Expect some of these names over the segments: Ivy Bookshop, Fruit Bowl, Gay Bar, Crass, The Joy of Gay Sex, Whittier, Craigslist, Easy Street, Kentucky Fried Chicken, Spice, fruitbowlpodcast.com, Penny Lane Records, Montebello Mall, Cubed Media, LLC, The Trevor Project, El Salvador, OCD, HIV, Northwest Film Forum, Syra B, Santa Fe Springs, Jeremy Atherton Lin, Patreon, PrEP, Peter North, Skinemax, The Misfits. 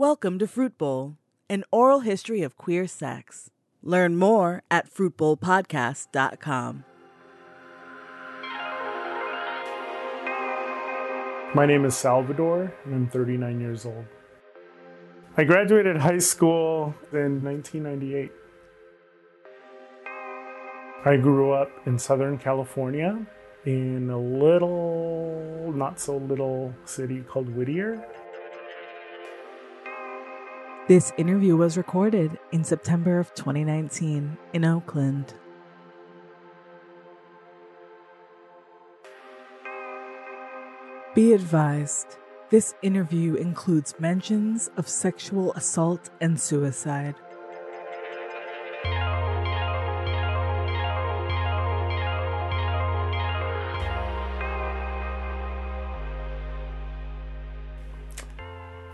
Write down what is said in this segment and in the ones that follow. Welcome to Fruit Bowl, an oral history of queer sex. Learn more at fruitbowlpodcast.com. My name is Salvador, and I'm 39 years old. I graduated high school in 1998. I grew up in Southern California in a little, not so little city called Whittier. This interview was recorded in September of 2019 in Oakland. Be advised, this interview includes mentions of sexual assault and suicide.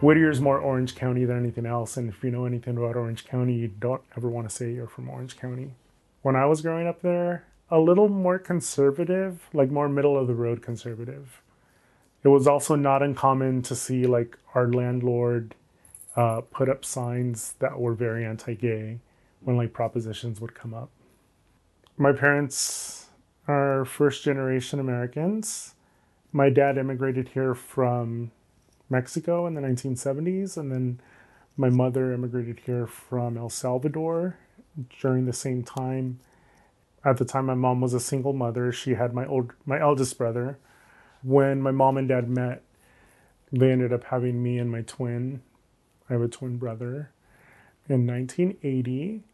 Whittier's more Orange County than anything else, and if you know anything about Orange County, you don't ever want to say you're from Orange County. When I was growing up there, a little more conservative, like more middle-of-the-road conservative. It was also not uncommon to see, like, our landlord put up signs that were very anti-gay when, like, propositions would come up. My parents are first-generation Americans. My dad immigrated here from Mexico in the 1970s, and then my mother immigrated here from El Salvador during the same time. At the time, my mom was a single mother. She had my eldest brother. When my mom and dad met, they ended up having me and my twin. I have a twin brother in 1980,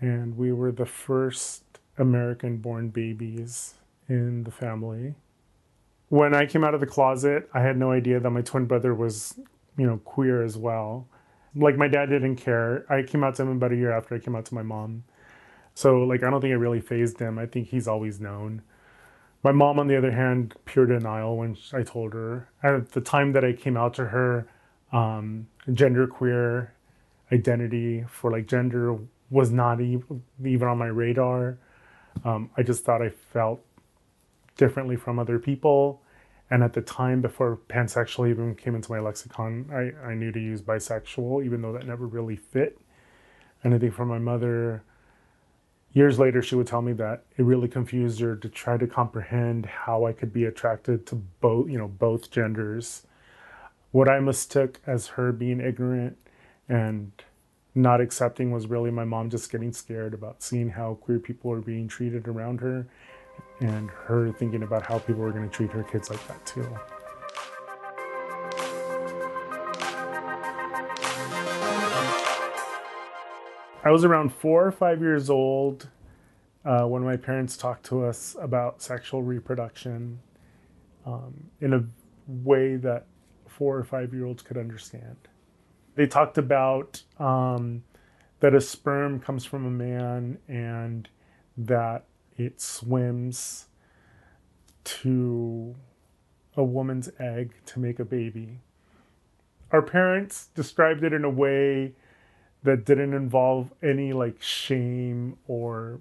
and we were the first American-born babies in the family. When I came out of the closet, I had no idea that my twin brother was, you know, queer as well. Like, my dad didn't care. I came out to him about a year after I came out to my mom. So, like, I don't think it really fazed him. I think he's always known. My mom, on the other hand, pure denial when I told her. At the time that I came out to her, genderqueer identity for, like, gender was not even on my radar. I just thought I felt differently from other people. And at the time, before pansexual even came into my lexicon, I knew to use bisexual, even though that never really fit. And I think for my mother, years later, she would tell me that it really confused her to try to comprehend how I could be attracted to both, you know, both genders. What I mistook as her being ignorant and not accepting was really my mom just getting scared about seeing how queer people are being treated around her, and her thinking about how people were going to treat her kids like that too. I was around 4 or 5 years old when my parents talked to us about sexual reproduction in a way that 4 or 5 year olds could understand. They talked about that a sperm comes from a man and that it swims to a woman's egg to make a baby. Our parents described it in a way that didn't involve any, like, shame or,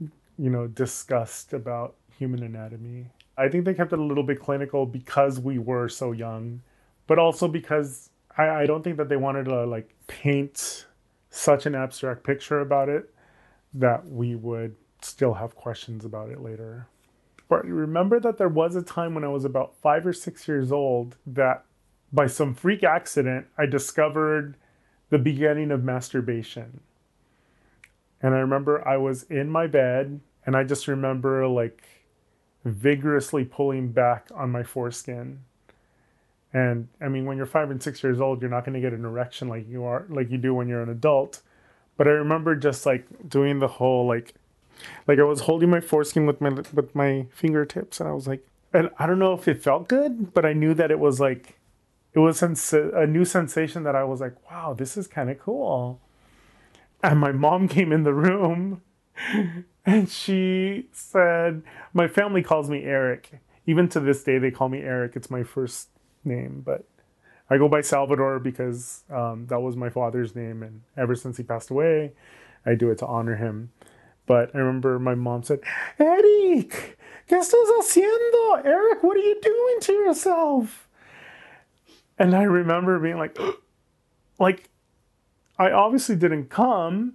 you know, disgust about human anatomy. I think they kept it a little bit clinical because we were so young, but also because I don't think that they wanted to, like, paint such an abstract picture about it that we would still have questions about it later. But remember that there was a time when I was about 5 or 6 years old that by some freak accident, I discovered the beginning of masturbation. And I remember I was in my bed and I just remember, like, vigorously pulling back on my foreskin. And I mean, when you're 5 and 6 years old, you're not gonna get an erection like you do when you're an adult. But I remember just, like, doing the whole, like I was holding my foreskin with my fingertips, and I was like, and I don't know if it felt good, but I knew that it was, like, it was a new sensation that I was like, wow, this is kind of cool. And my mom came in the room and she said, my family calls me Eric. Even to this day, they call me Eric. It's my first name, but I go by Salvador because that was my father's name, and ever since he passed away, I do it to honor him. But I remember my mom said, "Eric, ¿qué estás haciendo? Eric, what are you doing to yourself?" And I remember being like, like, I obviously didn't come,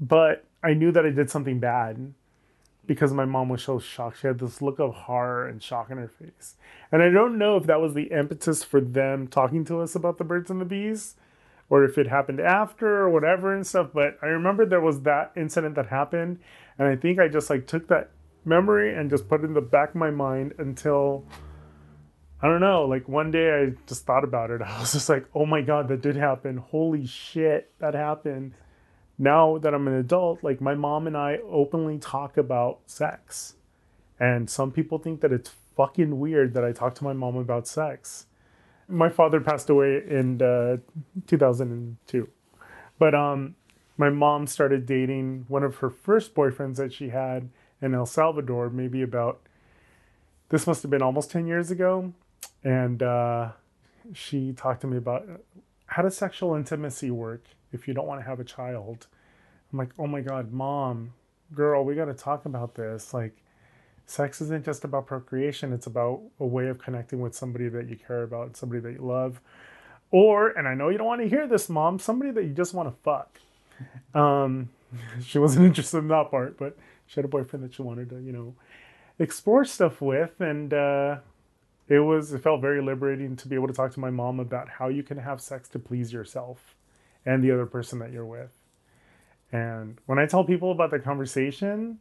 but I knew that I did something bad because my mom was so shocked. She had this look of horror and shock in her face. And I don't know if that was the impetus for them talking to us about the birds and the bees, or if it happened after or whatever and stuff. But I remember there was that incident that happened. And I think I just like took that memory and just put it in the back of my mind until, I don't know, like one day I just thought about it. I was just like, oh my God, that did happen. Holy shit, that happened. Now that I'm an adult, like my mom and I openly talk about sex. And some people think that it's fucking weird that I talk to my mom about sex. My father passed away in 2002, but my mom started dating one of her first boyfriends that she had in El Salvador, maybe about, this must have been almost 10 years ago. And she talked to me about, how does sexual intimacy work if you don't want to have a child? I'm like, oh my God, mom, girl, we got to talk about this. Like, sex isn't just about procreation. It's about a way of connecting with somebody that you care about, somebody that you love. Or, and I know you don't want to hear this, mom, somebody that you just want to fuck. She wasn't interested in that part, but she had a boyfriend that she wanted to, you know, explore stuff with. And it felt very liberating to be able to talk to my mom about how you can have sex to please yourself and the other person that you're with. And when I tell people about the conversation,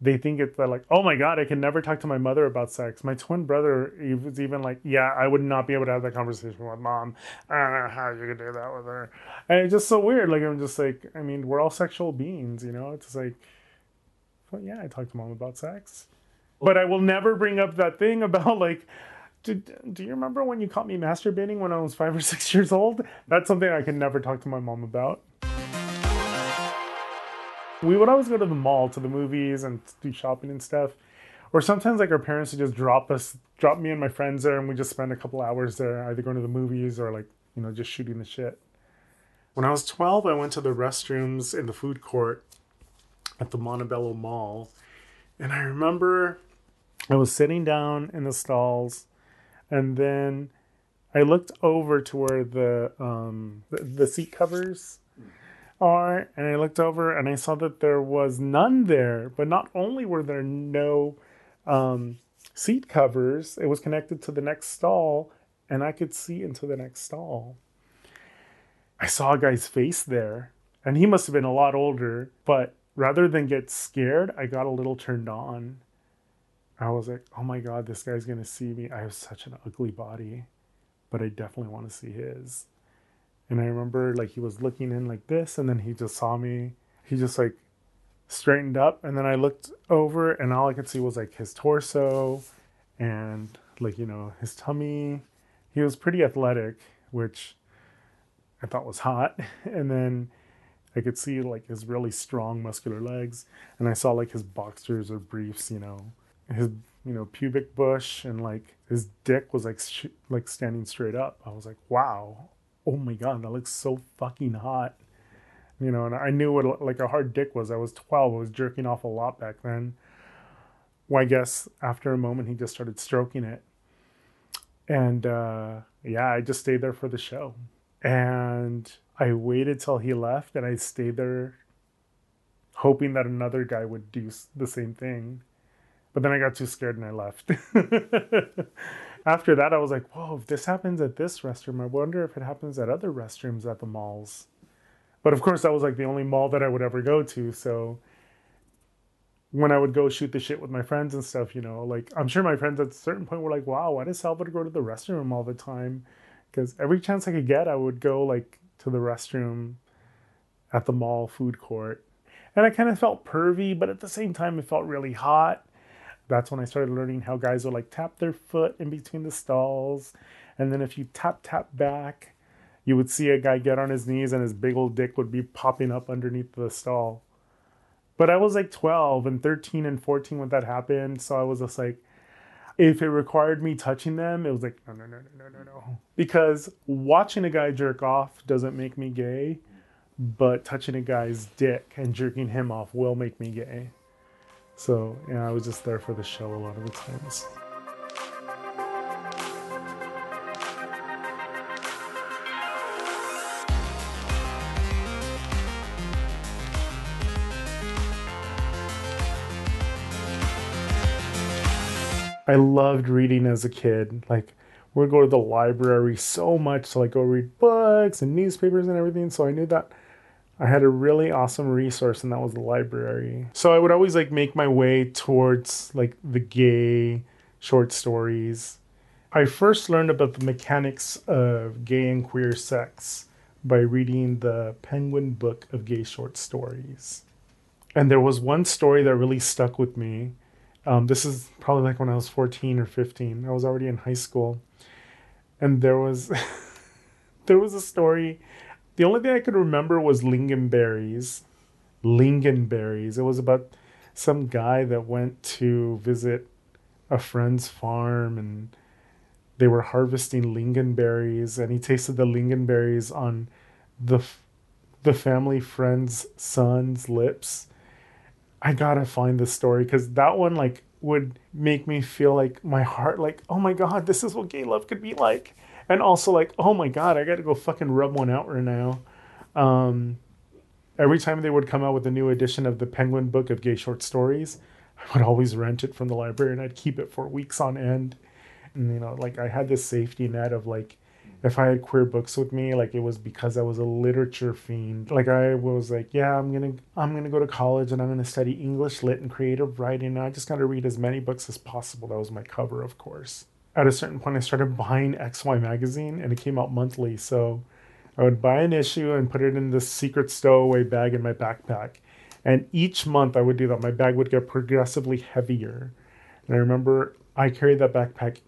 they think it's like, oh my God, I can never talk to my mother about sex. My twin brother was even like, yeah, I would not be able to have that conversation with mom. I don't know how you could do that with her. And it's just so weird. Like, I'm just like, I mean, we're all sexual beings, you know? It's just like, well, yeah, I talk to mom about sex. But I will never bring up that thing about like, do you remember when you caught me masturbating when I was 5 or 6 years old? That's something I can never talk to my mom about. We would always go to the mall, to the movies, and do shopping and stuff. Or sometimes, like, our parents would just drop me and my friends there, and we just spend a couple hours there, either going to the movies or, like, you know, just shooting the shit. When I was 12, I went to the restrooms in the food court at the Montebello Mall. And I remember I was sitting down in the stalls, and then I looked over to where the seat covers are, and I looked over and I saw that there was none there. But not only were there no seat covers, it was connected to the next stall, and I could see into the next stall. I saw a guy's face there, and he must have been a lot older, but rather than get scared, I got a little turned on. I was like, oh my God, this guy's gonna see me. I have such an ugly body, but I definitely want to see his. And I remember, like, he was looking in like this, and then he just saw me. He just, like, straightened up. And then I looked over, and all I could see was, like, his torso and, like, you know, his tummy. He was pretty athletic, which I thought was hot. And then I could see, like, his really strong muscular legs. And I saw, like, his boxers or briefs, you know, his, you know, pubic bush. And, like, his dick was, like, standing straight up. I was like, wow. Oh my God, that looks so fucking hot. You know, and I knew what like a hard dick was. I was 12, I was jerking off a lot back then. Well, I guess after a moment, he just started stroking it. And yeah, I just stayed there for the show. And I waited till he left, and I stayed there hoping that another guy would do the same thing. But then I got too scared and I left. After that, I was like, whoa, if this happens at this restroom, I wonder if it happens at other restrooms at the malls. But of course, that was like the only mall that I would ever go to. So when I would go shoot the shit with my friends and stuff, you know, like, I'm sure my friends at a certain point were like, wow, why does Salvador go to the restroom all the time? Because every chance I could get, I would go like to the restroom at the mall food court. And I kind of felt pervy, but at the same time, it felt really hot. That's when I started learning how guys would like tap their foot in between the stalls. And then if you tap back, you would see a guy get on his knees and his big old dick would be popping up underneath the stall. But I was like 12 and 13 and 14 when that happened. So I was just like, if it required me touching them, it was like, no. Because watching a guy jerk off doesn't make me gay, but touching a guy's dick and jerking him off will make me gay. So, yeah, I was just there for the show a lot of the times. I loved reading as a kid. Like, we'd go to the library so much to like go read books and newspapers and everything. So I knew that I had a really awesome resource, and that was the library. So I would always like make my way towards like the gay short stories. I first learned about the mechanics of gay and queer sex by reading the Penguin Book of Gay Short Stories. And there was one story that really stuck with me. This is probably like when I was 14 or 15. I was already in high school. And there was a story. The only thing I could remember was lingonberries. Lingonberries. It was about some guy that went to visit a friend's farm, and they were harvesting lingonberries, and he tasted the lingonberries on the family friend's son's lips. I gotta find the story, because that one like would make me feel like my heart, like, oh my God, this is what gay love could be like. And also like, oh my God, I gotta go fucking rub one out right now. Every time they would come out with a new edition of the Penguin Book of Gay Short Stories, I would always rent it from the library, and I'd keep it for weeks on end. And, you know, like, I had this safety net of like, if I had queer books with me, like, it was because I was a literature fiend. Like, I was like, yeah, I'm gonna go to college, and I'm gonna study English lit and creative writing, and I just gotta read as many books as possible. That was my cover, of course. At a certain point, I started buying XY Magazine, and it came out monthly. So I would buy an issue and put it in this secret stowaway bag in my backpack. And each month I would do that. My bag would get progressively heavier. And I remember I carried that backpack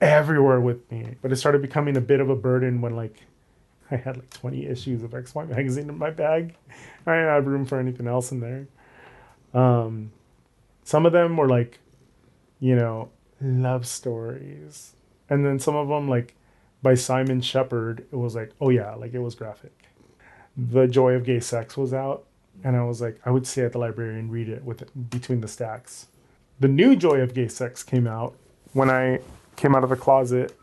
everywhere with me. But it started becoming a bit of a burden when like I had like 20 issues of XY Magazine in my bag. I didn't have room for anything else in there. Some of them were like, you know, love stories. And then some of them, like by Simon Shepherd, it was like, oh yeah, like it was graphic. The Joy of Gay Sex was out. And I was like, I would stay at the library and read it with it between the stacks. The new Joy of Gay Sex came out when I came out of the closet.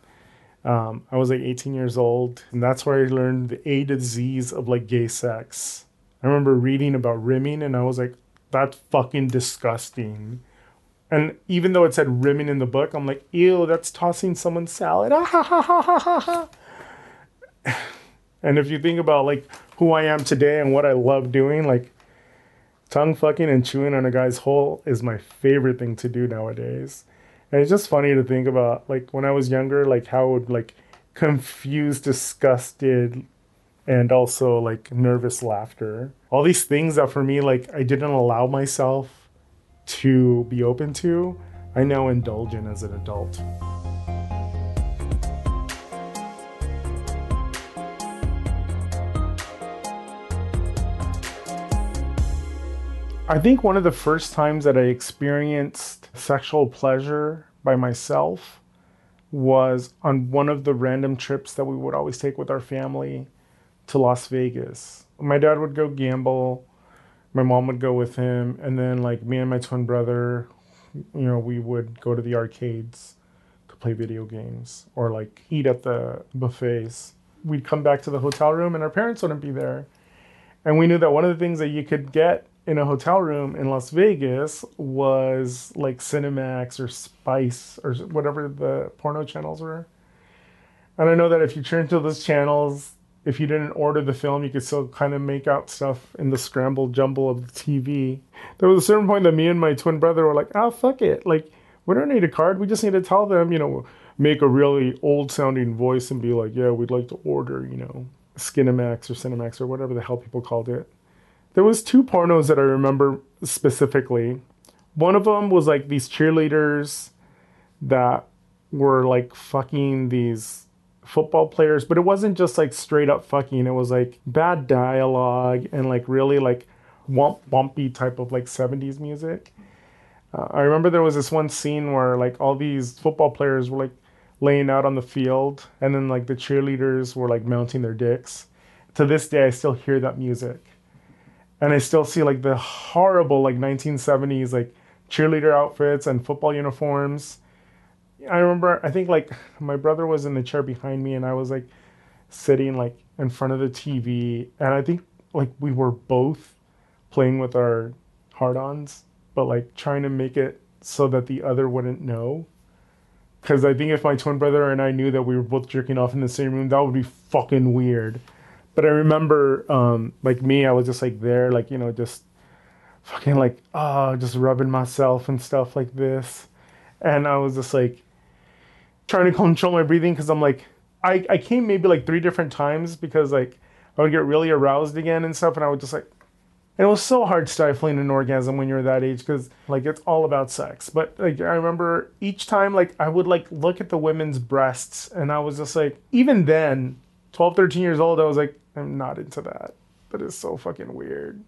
I was like 18 years old, and that's where I learned the A to Z's of like gay sex. I remember reading about rimming, and I was like, that's fucking disgusting. And even though it said rimming in the book, I'm like, ew, that's tossing someone's salad. Ah, ha, ha, ha, ha, ha. And if you think about like who I am today and what I love doing, like tongue fucking and chewing on a guy's hole is my favorite thing to do nowadays. And it's just funny to think about like when I was younger, like how I would like confused, disgusted, and also like nervous laughter. All these things that for me, like I didn't allow myself to be open to, I now indulge in as an adult. I think one of the first times that I experienced sexual pleasure by myself was on one of the random trips that we would always take with our family to Las Vegas. My dad would go gamble, my mom would go with him, and then like me and my twin brother, you know, we would go to the arcades to play video games or like eat at the buffets. We'd come back to the hotel room and our parents wouldn't be there. And we knew that one of the things that you could get in a hotel room in Las Vegas was like Cinemax or Spice or whatever the porno channels were. And I know that if you turned to those channels, if you didn't order the film, you could still kind of make out stuff in the scrambled jumble of the TV. There was a certain point that me and my twin brother were like, ah, oh, fuck it. Like, we don't need a card. We just need to tell them, you know, make a really old sounding voice and be like, yeah, we'd like to order, you know, Skinemax or Cinemax or whatever the hell people called it. There was two pornos that I remember specifically. One of them was like these cheerleaders that were like fucking these football players, but it wasn't just like straight up fucking. It was like bad dialogue and like really like wumpy type of like 70s music. I remember there was this one scene where like all these football players were like laying out on the field, and then like the cheerleaders were like mounting their dicks. To this day, I still hear that music. And I still see like the horrible like 1970s like cheerleader outfits and football uniforms. I remember, I think like my brother was in the chair behind me, and I was like sitting like in front of the TV. And I think like we were both playing with our hard-ons, but like trying to make it so that the other wouldn't know. Because I think if my twin brother and I knew that we were both jerking off in the same room, that would be fucking weird. But I remember, like me, I was just like there, like, you know, just fucking like, oh, just rubbing myself and stuff like this. And I was just like trying to control my breathing, because I'm like, I came maybe like 3 different times, because like I would get really aroused again and stuff. And I would just like, and it was so hard stifling an orgasm when you're that age, because like it's all about sex. But like I remember each time, like I would like look at the women's breasts, and I was just like, even then, 12, 13 years old, I was like, I'm not into that. That is so fucking weird.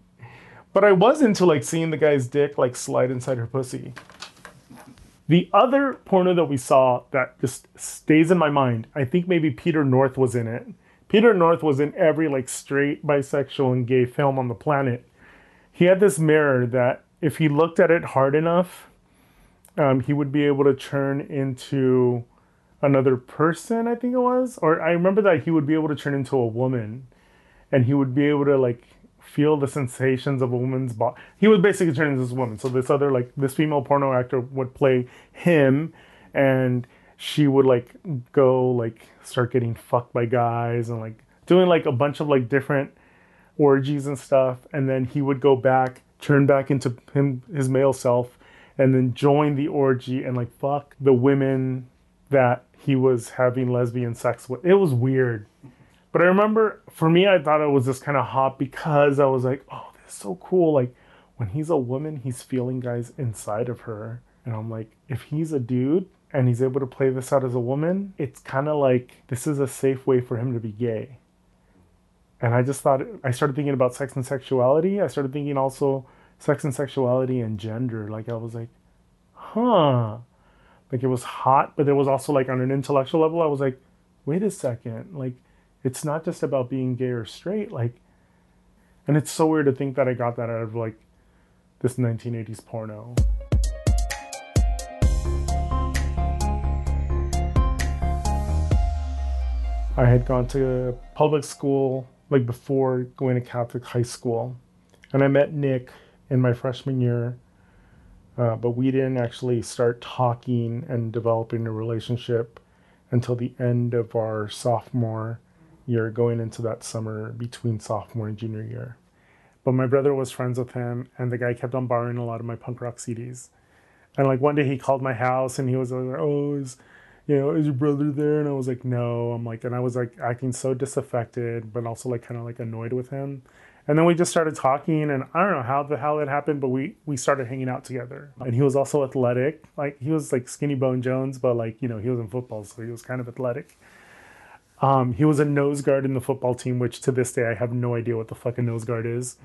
But I was into like seeing the guy's dick like slide inside her pussy. The other porno that we saw that just stays in my mind, I think maybe Peter North was in it. Peter North was in every like straight, bisexual, and gay film on the planet. He had this mirror that if he looked at it hard enough, he would be able to turn into another person, I think it was. Or I remember that he would be able to turn into a woman, and he would be able to like feel the sensations of a woman's body. He would basically turn into this woman. So this other, like this female porno actor would play him, and she would like go like start getting fucked by guys and like doing like a bunch of like different orgies and stuff. And then he would go back, turn back into him, his male self, and then join the orgy and like fuck the women that he was having lesbian sex with. It was weird. But I remember, for me, I thought it was just kind of hot, because I was like, oh, this is so cool. Like, when he's a woman, he's feeling guys inside of her. And I'm like, if he's a dude and he's able to play this out as a woman, it's kind of like, this is a safe way for him to be gay. And I just thought, I started thinking about sex and sexuality. I started thinking also sex and sexuality and gender. Like, I was like, huh. Like, it was hot, but there was also, like, on an intellectual level, I was like, wait a second. Like, it's not just about being gay or straight, like, and it's so weird to think that I got that out of like this 1980s porno. I had gone to public school like before going to Catholic high school, and I met Nick in my freshman year, but we didn't actually start talking and developing a relationship until the end of our sophomore year, going into that summer between sophomore and junior year. But my brother was friends with him, and the guy kept on borrowing a lot of my punk rock CDs. And like one day he called my house, and he was like, oh, is your brother there? And I was like, no. And I was like acting so disaffected, but also like kind of like annoyed with him. And then we just started talking, and I don't know how the hell it happened, but we started hanging out together. And he was also athletic. Like, he was like Skinny Bone Jones, but like, you know, he was in football, so he was kind of athletic. He was a nose guard in the football team, which to this day I have no idea what the fuck a nose guard is.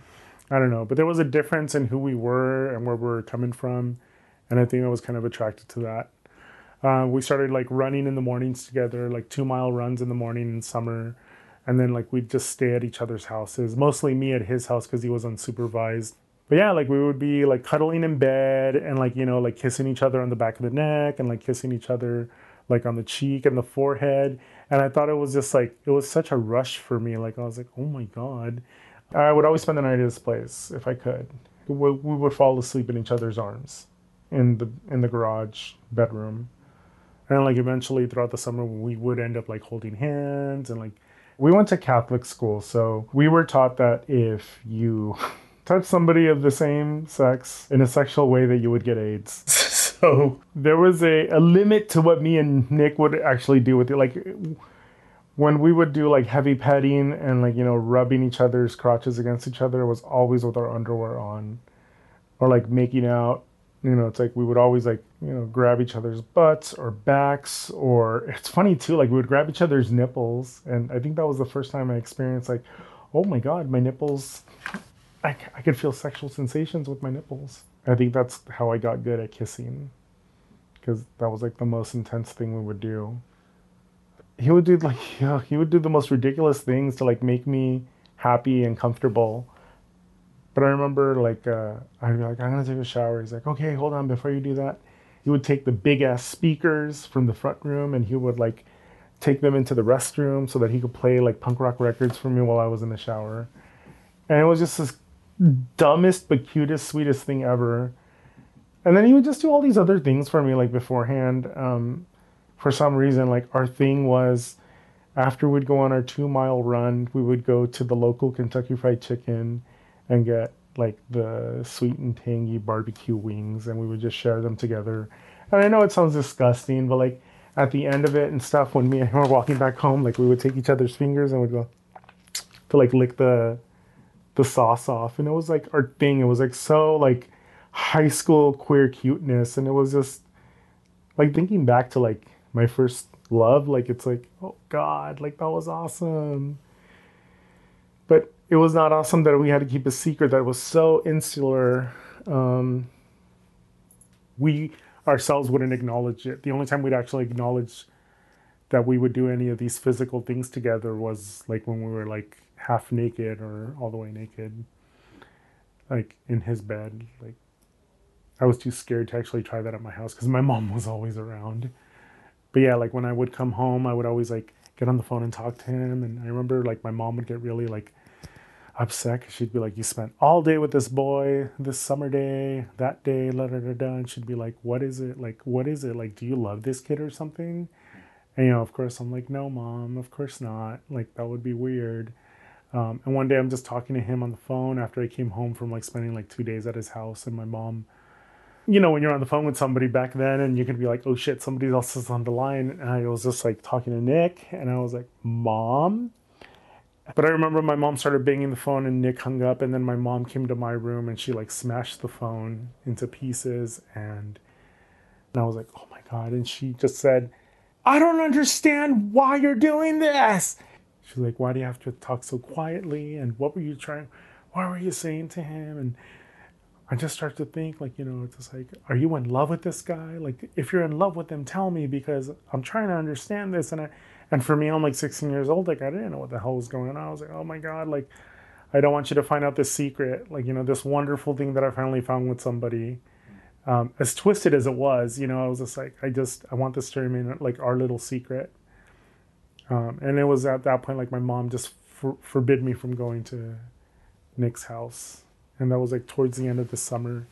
I don't know. But there was a difference in who we were and where we were coming from. And I think I was kind of attracted to that. We started like running in the mornings together, like 2-mile runs in the morning in summer. And then like we'd just stay at each other's houses, mostly me at his house because he was unsupervised. But yeah, like we would be like cuddling in bed and like, you know, like kissing each other on the back of the neck and like kissing each other like on the cheek and the forehead. And I thought it was just like, it was such a rush for me. Like, I was like, oh my God. I would always spend the night at this place if I could. We would fall asleep in each other's arms in the garage bedroom. And like eventually throughout the summer, we would end up like holding hands. And like, we went to Catholic school. So we were taught that if you touch somebody of the same sex in a sexual way, that you would get AIDS. So there was a limit to what me and Nick would actually do with it. Like when we would do like heavy petting and like, you know, rubbing each other's crotches against each other, it was always with our underwear on, or like making out, you know, it's like we would always like, you know, grab each other's butts or backs, or it's funny too. Like we would grab each other's nipples. And I think that was the first time I experienced like, oh my God, my nipples, I could feel sexual sensations with my nipples. I think that's how I got good at kissing, because that was like the most intense thing we would do. He would do like, he would do the most ridiculous things to like make me happy and comfortable. But I remember like, I'd be like, I'm going to take a shower. He's like, okay, hold on, before you do that. He would take the big ass speakers from the front room, and he would like take them into the restroom so that he could play like punk rock records for me while I was in the shower. And it was just this dumbest but cutest, sweetest thing ever. And then he would just do all these other things for me like beforehand. for some reason, like, our thing was, after we'd go on our 2-mile run, we would go to the local Kentucky Fried Chicken and get, like, the sweet and tangy barbecue wings, and we would just share them together. And I know it sounds disgusting, but, like, at the end of it and stuff, when me and him were walking back home, like, we would take each other's fingers and we'd go to, like, lick the sauce off. And it was, like, our thing. It was, like, so, like, high school queer cuteness. And it was just, like, thinking back to, like, my first love, like, it's like, oh God, like, that was awesome. But it was not awesome that we had to keep a secret that was so insular. We ourselves wouldn't acknowledge it. The only time we'd actually acknowledge that we would do any of these physical things together was, like, when we were, like, half naked or all the way naked, like, in his bed. Like, I was too scared to actually try that at my house because my mom was always around. But yeah, like, when I would come home, I would always, like, get on the phone and talk to him. And I remember, like, my mom would get really, like, upset because she'd be like, you spent all day with this boy, this summer day, that day, la da da da. And she'd be like, what is it? Like, what is it? Like, do you love this kid or something? And, you know, of course, I'm like, no, Mom, of course not. Like, that would be weird. And one day I'm just talking to him on the phone after I came home from, like, spending, like, 2 days at his house. And my mom, you know, when you're on the phone with somebody back then and you can be like, oh shit, somebody else is on the line. And I was just, like, talking to Nick and I was like, Mom. But I remember my mom started banging the phone and Nick hung up. And then my mom came to my room and she, like, smashed the phone into pieces. And I was like, oh my God. And she just said, I don't understand why you're doing this. She's like, why do you have to talk so quietly? And what were you trying? What were you saying to him? And I just start to think, like, you know, it's just like, are you in love with this guy? Like, if you're in love with him, tell me, because I'm trying to understand this. And for me, I'm like 16 years old. Like, I didn't know what the hell was going on. I was like, oh my God, like, I don't want you to find out this secret. Like, you know, this wonderful thing that I finally found with somebody, as twisted as it was, you know, I was just like, I want this to remain like our little secret. And it was at that point, like, my mom just forbid me from going to Nick's house. And that was, like, towards the end of the summer.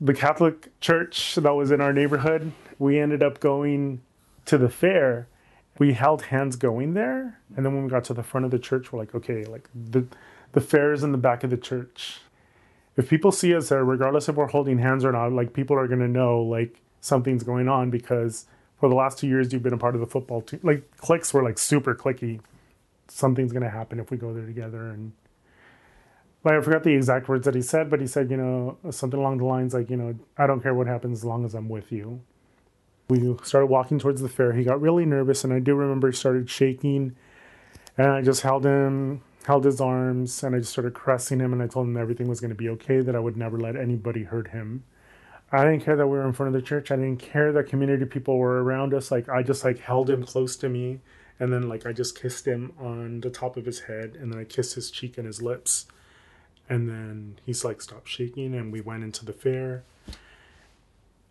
The Catholic church that was in our neighborhood, we ended up going to the fair. We held hands going there. And then when we got to the front of the church, we're like, okay, like, the fair is in the back of the church. If people see us there, regardless if we're holding hands or not, like, people are going to know, like, something's going on, because for the last 2 years, you've been a part of the football team. Like, cliques were, like, super cliquey. Something's going to happen if we go there together. And I forgot the exact words that he said, but he said, you know, something along the lines like, you know, I don't care what happens as long as I'm with you. We started walking towards the fair. He got really nervous, and I do remember he started shaking. And I just held his arms, and I just started caressing him, and I told him everything was going to be okay, that I would never let anybody hurt him. I didn't care that we were in front of the church. I didn't care that community people were around us. Like, I just, like, held him close to me, and then, like, I just kissed him on the top of his head, and then I kissed his cheek and his lips. And then he's like, stop shaking. And we went into the fair.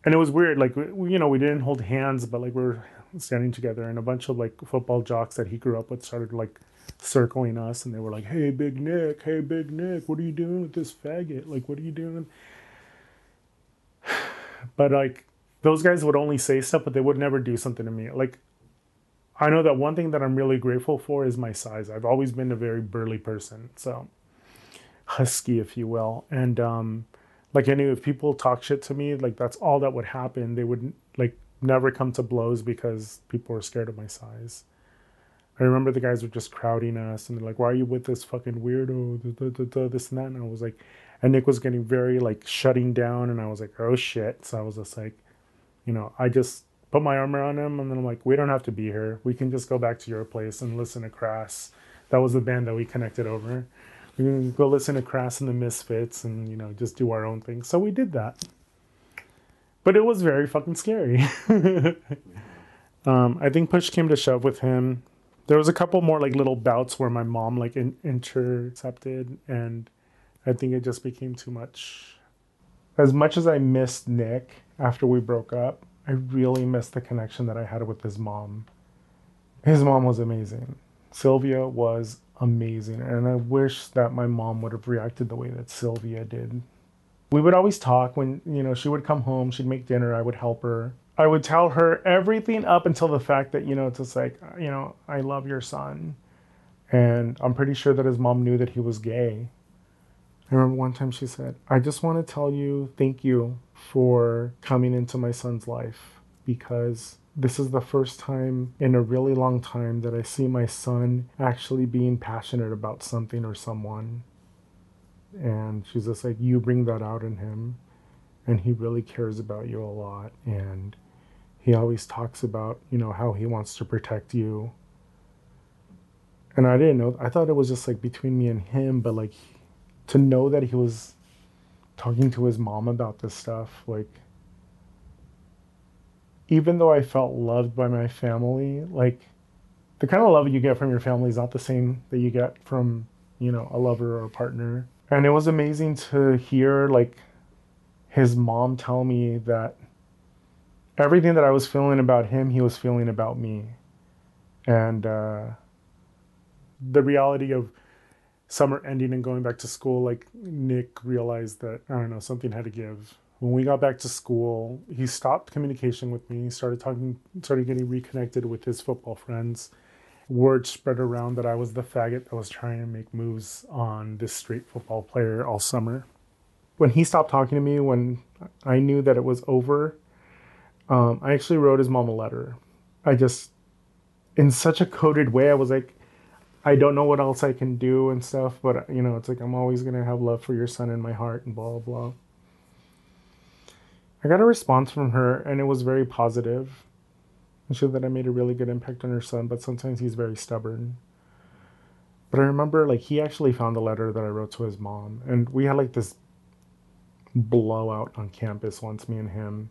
And it was weird. Like, you know, we didn't hold hands, but, like, we were standing together. And a bunch of, like, football jocks that he grew up with started, like, circling us. And they were like, hey, Big Nick. Hey, Big Nick. What are you doing with this faggot? Like, what are you doing? But, like, those guys would only say stuff, but they would never do something to me. Like, I know that one thing that I'm really grateful for is my size. I've always been a very burly person. So, husky, if you will. And like, I knew if people talk shit to me, like, that's all that would happen. They would, like, never come to blows because people were scared of my size. I remember the guys were just crowding us, and they're like, why are you with this fucking weirdo, this and that? And I was like, and Nick was getting very, like, shutting down, and I was like, oh shit. So I was just like, you know, I just put my arm around him, and then I'm like, we don't have to be here. We can just go back to your place and listen to Crass. That was the band that we connected over. We can go listen to Crass and the Misfits and, you know, just do our own thing. So we did that. But it was very fucking scary. I think push came to shove with him. There was a couple more, like, little bouts where my mom, like, intercepted. And I think it just became too much. As much as I missed Nick after we broke up, I really missed the connection that I had with his mom. His mom was amazing. Sylvia was amazing, and I wish that my mom would have reacted the way that Sylvia did. We would always talk when, you know, she would come home, she'd make dinner, I would help her. I would tell her everything up until the fact that, you know, it's just like, you know, I love your son. And I'm pretty sure that his mom knew that he was gay. I remember one time she said, I just want to tell you, thank you for coming into my son's life, because this is the first time in a really long time that I see my son actually being passionate about something or someone. And she's just like, you bring that out in him. And he really cares about you a lot. And he always talks about, you know, how he wants to protect you. And I didn't know. I thought it was just like between me and him. But like to know that he was talking to his mom about this stuff, like, even though I felt loved by my family, like the kind of love you get from your family is not the same that you get from, you know, a lover or a partner. And it was amazing to hear like his mom tell me that everything that I was feeling about him, he was feeling about me. And the reality of summer ending and going back to school, like Nick realized that, I don't know, something had to give. When we got back to school, he stopped communication with me. He started talking, started getting reconnected with his football friends. Word spread around that I was the faggot that was trying to make moves on this straight football player all summer. When he stopped talking to me, when I knew that it was over, I actually wrote his mom a letter. I just, in such a coded way, I was like, I don't know what else I can do and stuff, but, you know, it's like, I'm always going to have love for your son in my heart and blah, blah, blah. I got a response from her, and it was very positive. I'm sure that I made a really good impact on her son, but sometimes he's very stubborn. But I remember, like, he actually found the letter that I wrote to his mom, and we had, like, this blowout on campus once, me and him.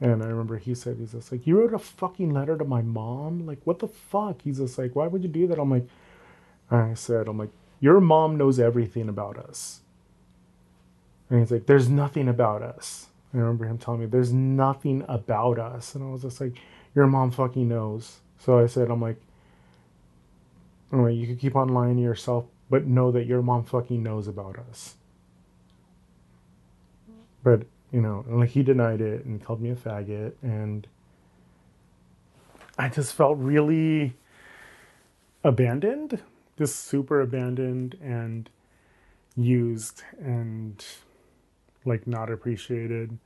And I remember he said, he's just like, you wrote a fucking letter to my mom? Like, what the fuck? He's just like, why would you do that? I'm like, I said, your mom knows everything about us. And he's like, there's nothing about us. I remember him telling me, there's nothing about us. And I was just like, your mom fucking knows. So I said, I'm like, you could keep on lying to yourself, but know that your mom fucking knows about us. But, you know, and like he denied it and called me a faggot. And I just felt really abandoned, just super abandoned and used and like not appreciated.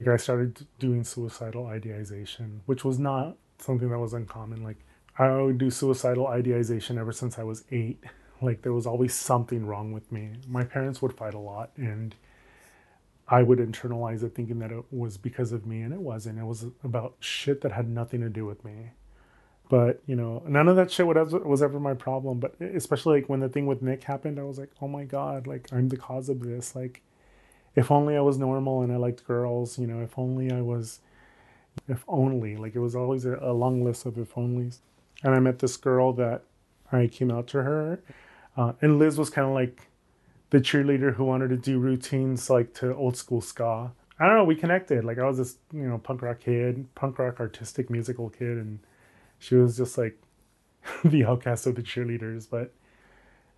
Like I started doing suicidal ideation, which was not something that was uncommon. Like I would do suicidal ideation ever since I was 8. Like there was always something wrong with me. My parents would fight a lot, and I would internalize it thinking that it was because of me, and it wasn't. It was about shit that had nothing to do with me. But, you know, none of that shit was ever my problem. But especially like when the thing with Nick happened, I was like, oh my God, like I'm the cause of this. Like if only I was normal and I liked girls, you know, if only I was, if only, like it was always a long list of if onlys. And I met this girl that I came out to her, and Liz was kind of like the cheerleader who wanted to do routines like to old school ska. I don't know, we connected. Like I was this, you know, punk rock kid, punk rock artistic musical kid, and she was just like the outcast of the cheerleaders. But,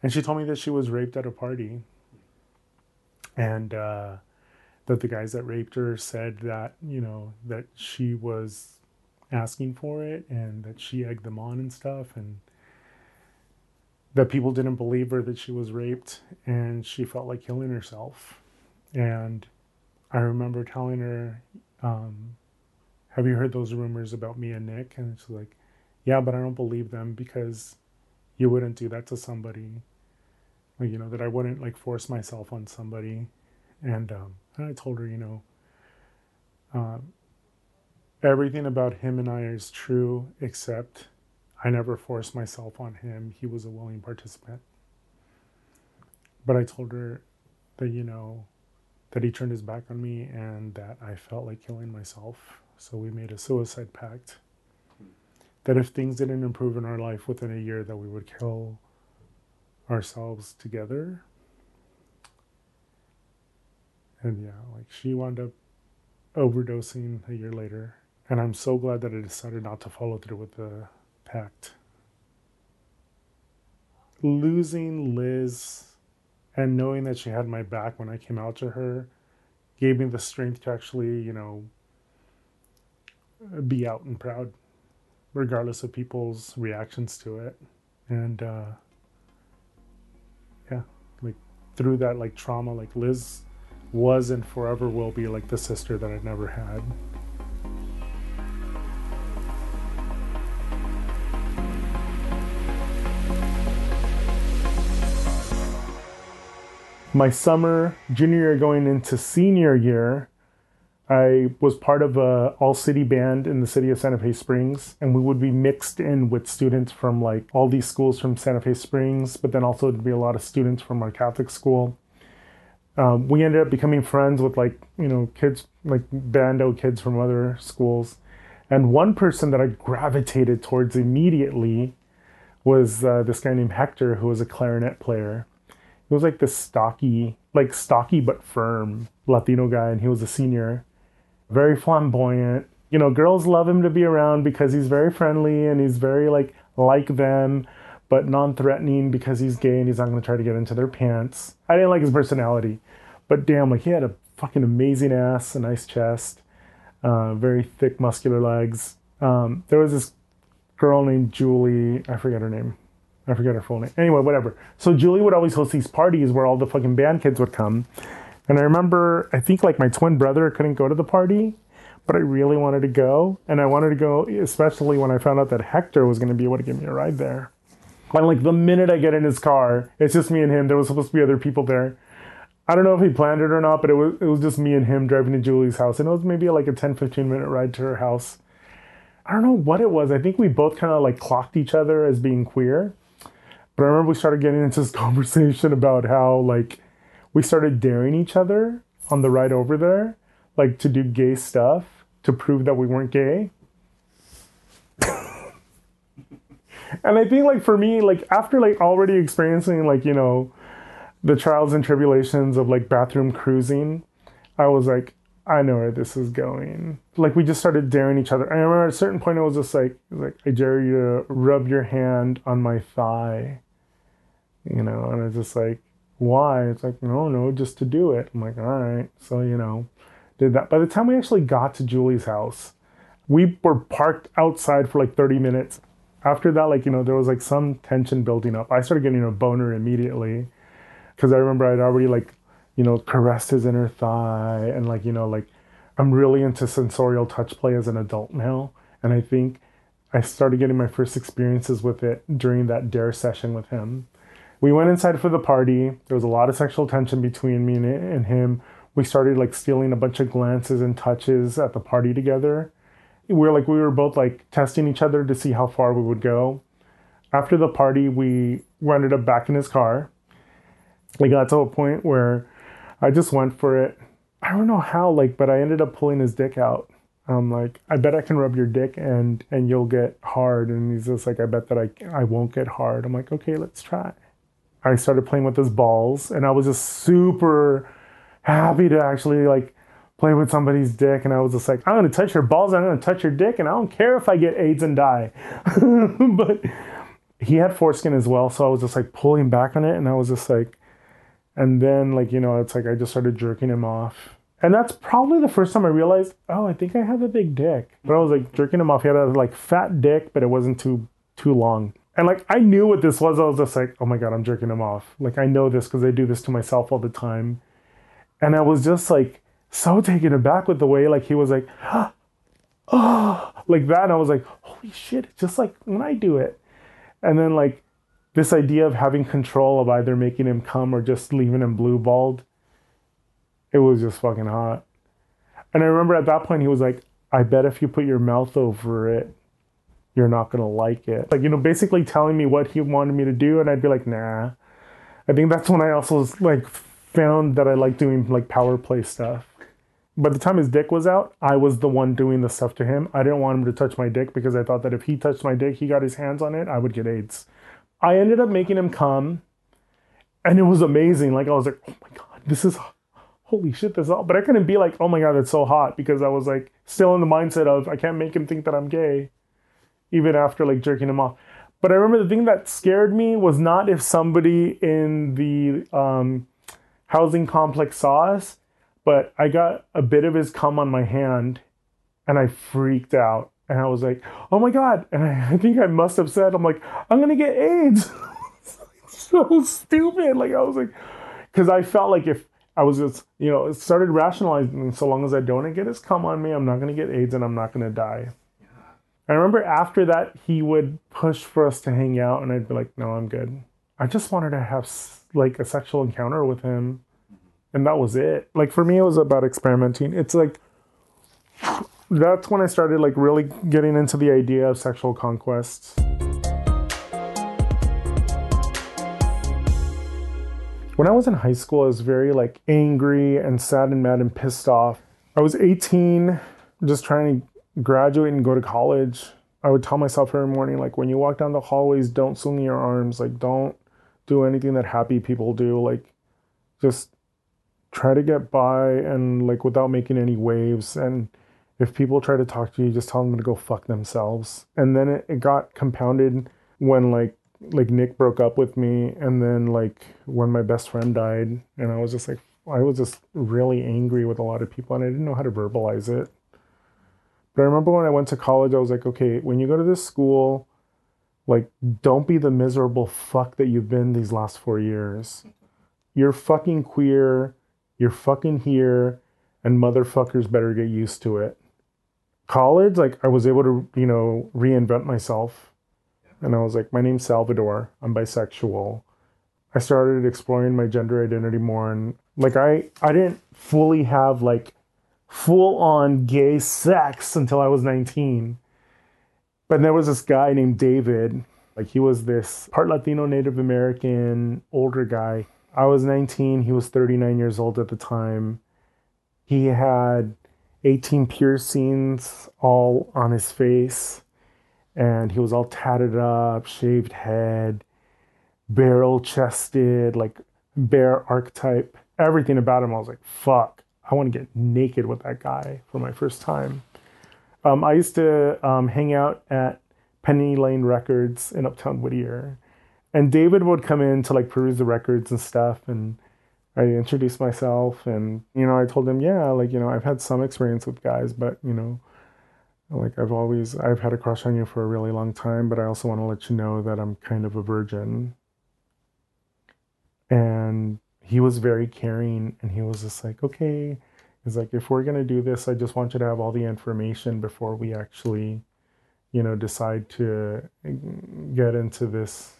and she told me that she was raped at a party, and that the guys that raped her said that, you know, that she was asking for it and that she egged them on and stuff, and that people didn't believe her that she was raped, and she felt like killing herself. And I remember telling her, have you heard those rumors about me and Nick? And she's like, yeah, but I don't believe them, because you wouldn't do that to somebody. Like, you know, that I wouldn't like force myself on somebody. And I told her, you know, everything about him and I is true, except I never forced myself on him. He was a willing participant. But I told her that, you know, that he turned his back on me and that I felt like killing myself. So we made a suicide pact that if things didn't improve in our life within a year, that we would kill ourselves together. And yeah, like she wound up overdosing a year later. And I'm so glad that I decided not to follow through with the pact. Losing Liz and knowing that she had my back when I came out to her gave me the strength to actually, you know, be out and proud, regardless of people's reactions to it. And yeah, like through that like trauma, like Liz was and forever will be like the sister that I never had. My summer, junior year going into senior year, I was part of an all-city band in the city of Santa Fe Springs, and we would be mixed in with students from like all these schools from Santa Fe Springs, but then also there'd be a lot of students from our Catholic school. We ended up becoming friends with like, you know, kids, like bando kids from other schools. And one person that I gravitated towards immediately was this guy named Hector, who was a clarinet player. He was like this stocky but firm Latino guy, and he was a senior. Very flamboyant. You know, girls love him to be around because he's very friendly and he's very like them, but non-threatening because he's gay and he's not going to try to get into their pants. I didn't like his personality, but damn, like he had a fucking amazing ass, a nice chest, very thick muscular legs. There was this girl named Julie. I forget her name. I forget her full name. Anyway, whatever. So Julie would always host these parties where all the fucking band kids would come. And I remember, I think like my twin brother couldn't go to the party, but I really wanted to go. And I wanted to go, especially when I found out that Hector was going to be able to give me a ride there. And like the minute I get in his car, it's just me and him. There was supposed to be other people there. I don't know if he planned it or not, but it was just me and him driving to Julie's house. And it was maybe like a 10, 15 minute ride to her house. I don't know what it was. I think we both kind of like clocked each other as being queer. But I remember we started getting into this conversation about how, like, we started daring each other on the ride over there, like, to do gay stuff to prove that we weren't gay. And I think, like, for me, like, after, like, already experiencing, like, you know, the trials and tribulations of, like, bathroom cruising, I was like, I know where this is going. Like, we just started daring each other. And I remember at a certain point, it was just like, I dare you to rub your hand on my thigh. You know, and I was just like, why? It's like, no, just to do it. I'm like, all right. So, you know, did that. By the time we actually got to Julie's house, we were parked outside for like 30 minutes. After that, like, you know, there was like some tension building up. I started getting a boner immediately because I remember I'd already like, you know, caressed his inner thigh and like, you know, like I'm really into sensorial touch play as an adult now. And I think I started getting my first experiences with it during that dare session with him. We went inside for the party. There was a lot of sexual tension between me and him. We started like stealing a bunch of glances and touches at the party together. We were both like testing each other to see how far we would go. After the party, we ended up back in his car. We got to a point where I just went for it. I don't know how, like, but I ended up pulling his dick out. I'm like, I bet I can rub your dick and you'll get hard. And he's just like, I bet that I won't get hard. I'm like, okay, let's try. I started playing with his balls, and I was just super happy to actually like play with somebody's dick. And I was just like, I'm going to touch your balls. I'm going to touch your dick. And I don't care if I get AIDS and die. But he had foreskin as well. So I was just like pulling back on it. And I was just like, and then like, you know, it's like, I just started jerking him off. And that's probably the first time I realized, oh, I think I have a big dick. But I was like jerking him off. He had a like fat dick, but it wasn't too long. And like, I knew what this was. I was just like, oh my God, I'm jerking him off. Like, I know this because I do this to myself all the time. And I was just like, so taken aback with the way like he was like, oh, like that. And I was like, holy shit, it's just like when I do it. And then like this idea of having control of either making him come or just leaving him blue balled. It was just fucking hot. And I remember at that point he was like, I bet if you put your mouth over it, you're not going to like it. Like, you know, basically telling me what he wanted me to do. And I'd be like, nah. I think that's when I also like found that I like doing like power play stuff. By the time his dick was out, I was the one doing the stuff to him. I didn't want him to touch my dick because I thought that if he touched my dick, he got his hands on it, I would get AIDS. I ended up making him come, and it was amazing. Like, I was like, oh my God, this is, holy shit, this is all. But I couldn't be like, oh my God, that's so hot, because I was like still in the mindset of I can't make him think that I'm gay. Even after like jerking him off. But I remember the thing that scared me was not if somebody in the housing complex saw us, but I got a bit of his cum on my hand and I freaked out. And I was like, oh my God. And I think I must have said, I'm like, I'm going to get AIDS. So stupid. Like, I was like, because I felt like if I was just, you know, started rationalizing, so long as I don't get his cum on me, I'm not going to get AIDS and I'm not going to die. Yeah. I remember after that, he would push for us to hang out. And I'd be like, no, I'm good. I just wanted to have like a sexual encounter with him. And that was it. Like, for me, it was about experimenting. It's like, that's when I started like really getting into the idea of sexual conquest. When I was in high school, I was very like angry and sad and mad and pissed off. I was 18, just trying to graduate and go to college. I would tell myself every morning, like, when you walk down the hallways, don't swing your arms. Like, don't do anything that happy people do. Like, just try to get by and like without making any waves. And if people try to talk to you, just tell them to go fuck themselves. And then it got compounded when like Nick broke up with me, and then like when my best friend died, and I was just like, I was just really angry with a lot of people, and I didn't know how to verbalize it. But I remember when I went to college, I was like, okay, when you go to this school, like, don't be the miserable fuck that you've been these last 4 years. You're fucking queer, you're fucking here, and motherfuckers better get used to it. College, like, I was able to, you know, reinvent myself. And I was like, my name's Salvador. I'm bisexual. I started exploring my gender identity more. And like, I didn't fully have like full on gay sex until I was 19. But there was this guy named David. Like, he was this part Latino, Native American, older guy. I was 19. He was 39 years old at the time. He had 18 piercings all on his face. And he was all tatted up, shaved head, barrel-chested, like bear archetype. Everything about him, I was like, fuck, I want to get naked with that guy for my first time. I used to hang out at Penny Lane Records in Uptown Whittier. And David would come in to like peruse the records and stuff. And I introduced myself and, you know, I told him, yeah, like, you know, I've had some experience with guys, but, you know, like, I've had a crush on you for a really long time, but I also want to let you know that I'm kind of a virgin. And he was very caring, and he was just like, okay. He's like, if we're going to do this, I just want you to have all the information before we actually, you know, decide to get into this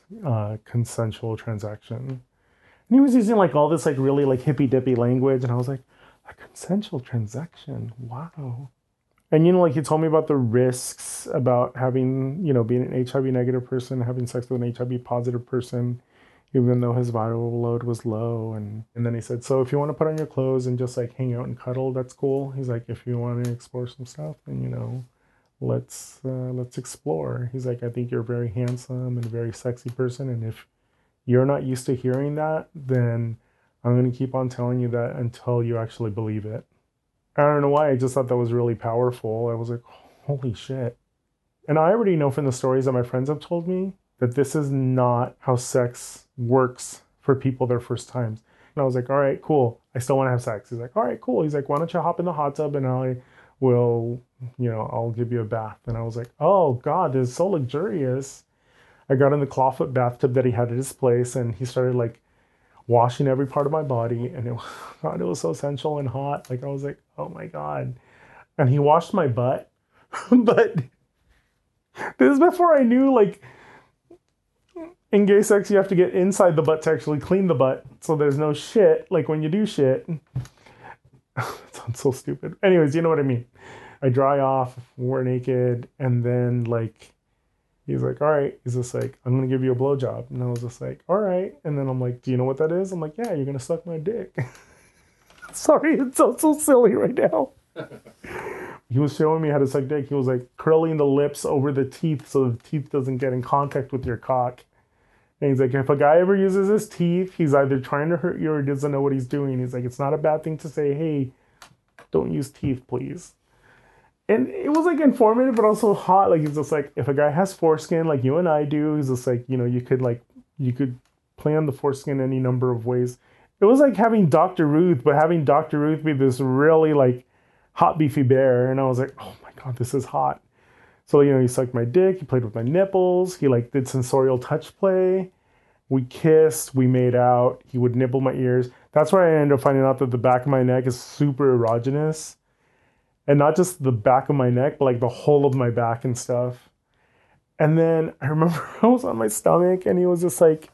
consensual transaction. And he was using like all this like really like hippy-dippy language, and I was like, a consensual transaction, wow. And, you know, like, he told me about the risks about having, you know, being an HIV negative person, having sex with an HIV positive person, even though his viral load was low. And then he said, so if you want to put on your clothes and just like hang out and cuddle, that's cool. He's like, if you want to explore some stuff, then, you know, let's explore. He's like, I think you're a very handsome and a very sexy person. And if you're not used to hearing that, then I'm going to keep on telling you that until you actually believe it. I don't know why, I just thought that was really powerful. I was like, holy shit. And I already know from the stories that my friends have told me that this is not how sex works for people their first times. And I was like, all right, cool. I still want to have sex. He's like, all right, cool. He's like, why don't you hop in the hot tub and I will, you know, I'll give you a bath. And I was like, oh God, this is so luxurious. I got in the clawfoot bathtub that he had at his place, and he started like washing every part of my body, and it was so sensual and hot. Like, I was like, oh my God. And he washed my butt. But this is before I knew, like, in gay sex, you have to get inside the butt to actually clean the butt. So there's no shit, like, when you do shit. That sounds so stupid. Anyways, you know what I mean. I dry off, we're naked, and then, like, he's like, all right. He's just like, I'm going to give you a blowjob. And I was just like, all right. And then I'm like, do you know what that is? I'm like, yeah, you're going to suck my dick. Sorry, it sounds so silly right now. He was showing me how to suck dick. He was like curling the lips over the teeth so the teeth doesn't get in contact with your cock. And he's like, if a guy ever uses his teeth, he's either trying to hurt you or doesn't know what he's doing. He's like, it's not a bad thing to say, hey, don't use teeth, please. And it was, like, informative, but also hot. Like, it's just, like, if a guy has foreskin, like you and I do, he's just, like, you know, you could play on the foreskin any number of ways. It was like having Dr. Ruth, but having Dr. Ruth be this really, like, hot beefy bear, and I was like, oh my God, this is hot. So, you know, he sucked my dick, he played with my nipples, he like did sensorial touch play. We kissed, we made out, he would nibble my ears. That's where I ended up finding out that the back of my neck is super erogenous. And not just the back of my neck, but like the whole of my back and stuff. And then I remember I was on my stomach and he was just like,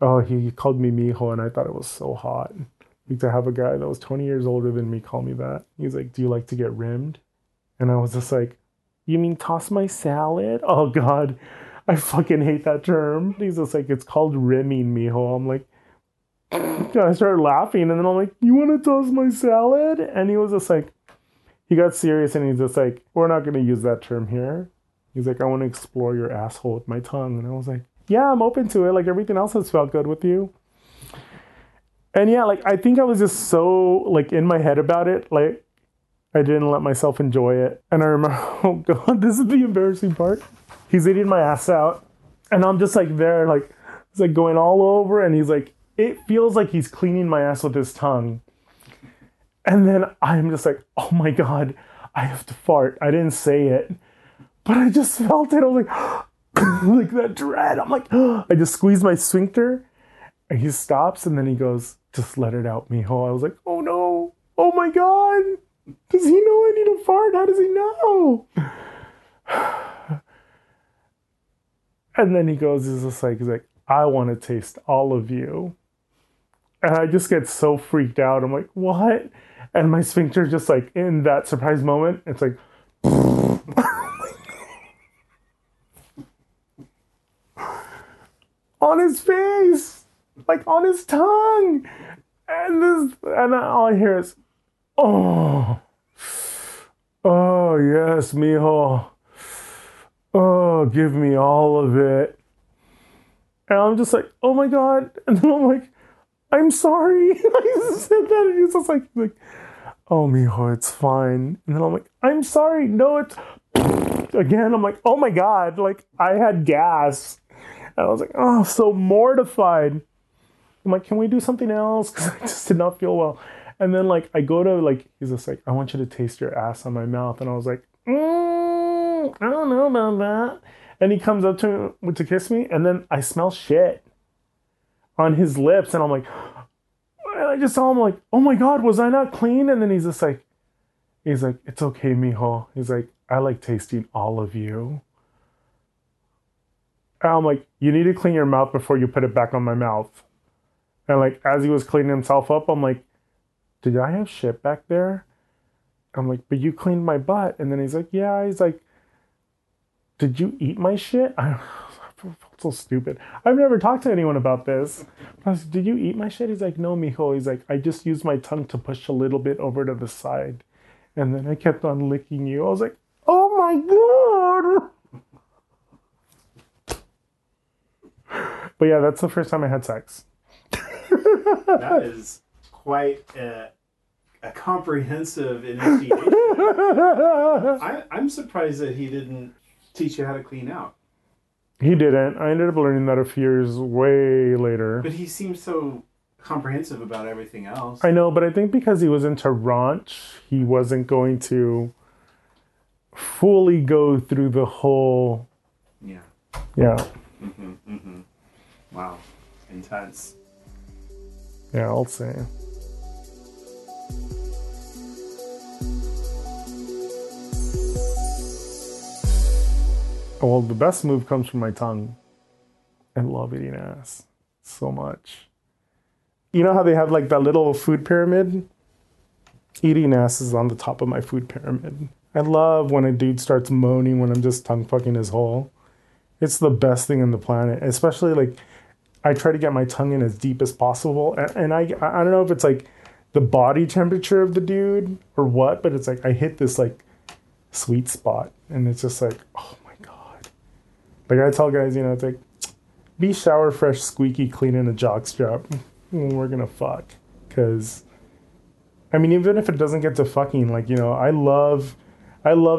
oh, he called me mijo, and I thought it was so hot. Like, to have a guy that was 20 years older than me call me that. He's like, do you like to get rimmed? And I was just like, you mean toss my salad? Oh God, I fucking hate that term. He's just like, it's called rimming, mijo. I'm like, I started laughing, and then I'm like, you want to toss my salad? And he was just like, he got serious, and he's just like, we're not going to use that term here. He's like, I want to explore your asshole with my tongue. And I was like, yeah, I'm open to it. Like, everything else has felt good with you. And yeah, like, I think I was just so, like, in my head about it. Like, I didn't let myself enjoy it. And I remember, oh God, this is the embarrassing part. He's eating my ass out. And I'm just, like, there, like, it's, like, going all over. And he's, like, it feels like he's cleaning my ass with his tongue. And then I'm just, like, oh, my God, I have to fart. I didn't say it, but I just felt it. I was, like... like that dread. I'm like, oh, I just squeezed my sphincter, and he stops, and then he goes, just let it out, mijo. I was like, oh no, oh my God, does he know I need a fart? How does he know? And then he goes, he's like, I want to taste all of you. And I just get so freaked out. I'm like, what? And my sphincter just like, in that surprise moment, it's like, on his face, like on his tongue, and all I hear is, oh yes, mijo, oh, give me all of it. And I'm just like, oh my God. And then I'm like, I'm sorry. I said that, and he's just like, oh mijo, it's fine. And then I'm like, I'm sorry, no, it's again. I'm like, oh my God, like I had gas. And I was like, oh, so mortified. I'm like, can we do something else? Because I just did not feel well. And then, like, I go to, like, he's just like, I want you to taste your ass on my mouth. And I was like, I don't know about that. And he comes up to me to kiss me. And then I smell shit on his lips. And I'm like, and I just saw him like, oh, my God, was I not clean? And then he's just like, it's okay, mijo. He's like, I like tasting all of you. And I'm like, you need to clean your mouth before you put it back on my mouth. And like, as he was cleaning himself up, I'm like, did I have shit back there? I'm like, but you cleaned my butt. And then he's like, yeah. He's like, did you eat my shit? I felt so stupid. I've never talked to anyone about this. I was like, did you eat my shit? He's like, no, mijo. He's like, I just used my tongue to push a little bit over to the side. And then I kept on licking you. I was like, oh my God. But yeah, that's the first time I had sex. That is quite a comprehensive initiation. I'm surprised that he didn't teach you how to clean out. He didn't. I ended up learning that a few years way later. But he seemed so comprehensive about everything else. I know, but I think because he was into raunch, he wasn't going to fully go through the whole... Yeah. Yeah. Mm-hmm, mm-hmm. Wow, intense. Yeah, I'll say. Well, the best move comes from my tongue. I love eating ass so much. You know how they have like that little food pyramid? Eating ass is on the top of my food pyramid. I love when a dude starts moaning when I'm just tongue fucking his hole. It's the best thing on the planet, especially like I try to get my tongue in as deep as possible. And I don't know if it's like the body temperature of the dude or what, but it's like I hit this like sweet spot, and it's just like, oh my God. Like I tell guys, you know, it's like, be shower fresh, squeaky, clean in a jockstrap when we're going to fuck. Because, I mean, even if it doesn't get to fucking, like, you know, I love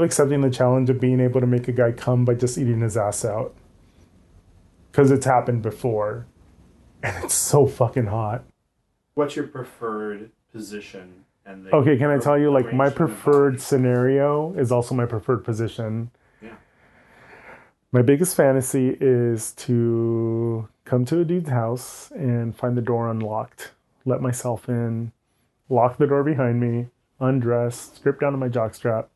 accepting the challenge of being able to make a guy come by just eating his ass out. Because it's happened before. And it's so fucking hot. What's your preferred position And okay, can I tell you, like, my preferred scenario is also my preferred position. Yeah. My biggest fantasy is to come to a dude's house and find the door unlocked, let myself in, lock the door behind me, undress, strip down to my jockstrap.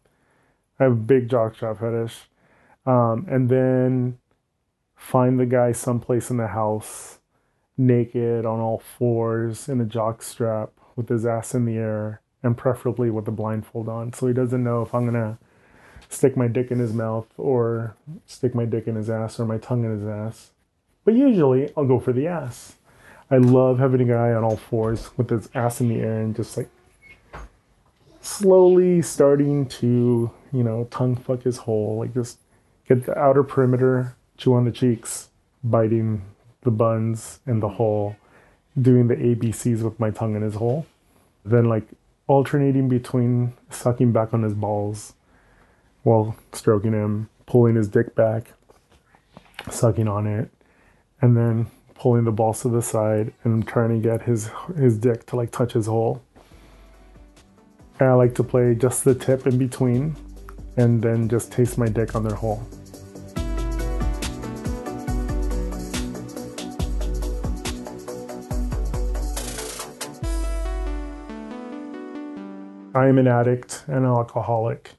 I have a big jockstrap fetish. And then find the guy someplace in the house, naked on all fours in a jockstrap, with his ass in the air, and preferably with a blindfold on, so he doesn't know if I'm gonna stick my dick in his mouth or stick my dick in his ass or my tongue in his ass. But usually I'll go for the ass. I love having a guy on all fours with his ass in the air and just like slowly starting to, you know, tongue fuck his hole, like just get the outer perimeter, chew on the cheeks, biting the buns and the hole, doing the ABCs with my tongue in his hole, then like alternating between sucking back on his balls while stroking him, pulling his dick back, sucking on it, and then pulling the balls to the side and trying to get his dick to like touch his hole. And I like to play just the tip in between and then just taste my dick on their hole. I am an addict and an alcoholic.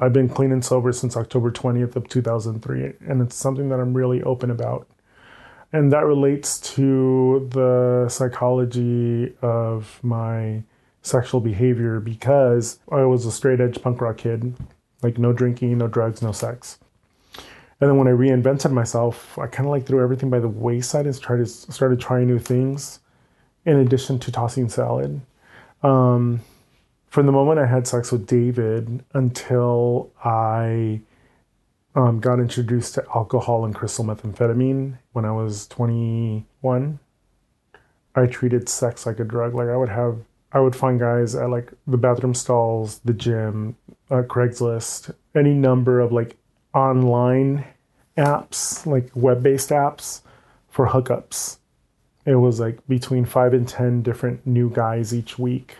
I've been clean and sober since October 20th of 2003, and it's something that I'm really open about. And that relates to the psychology of my sexual behavior, because I was a straight edge punk rock kid, like no drinking, no drugs, no sex. And then when I reinvented myself, I kind of like threw everything by the wayside and started trying new things, in addition to tossing salad. From the moment I had sex with David until I got introduced to alcohol and crystal methamphetamine when I was 21, I treated sex like a drug. Like I would find guys at like the bathroom stalls, the gym, Craigslist, any number of like online apps, like web-based apps for hookups. It was like between 5 and 10 different new guys each week.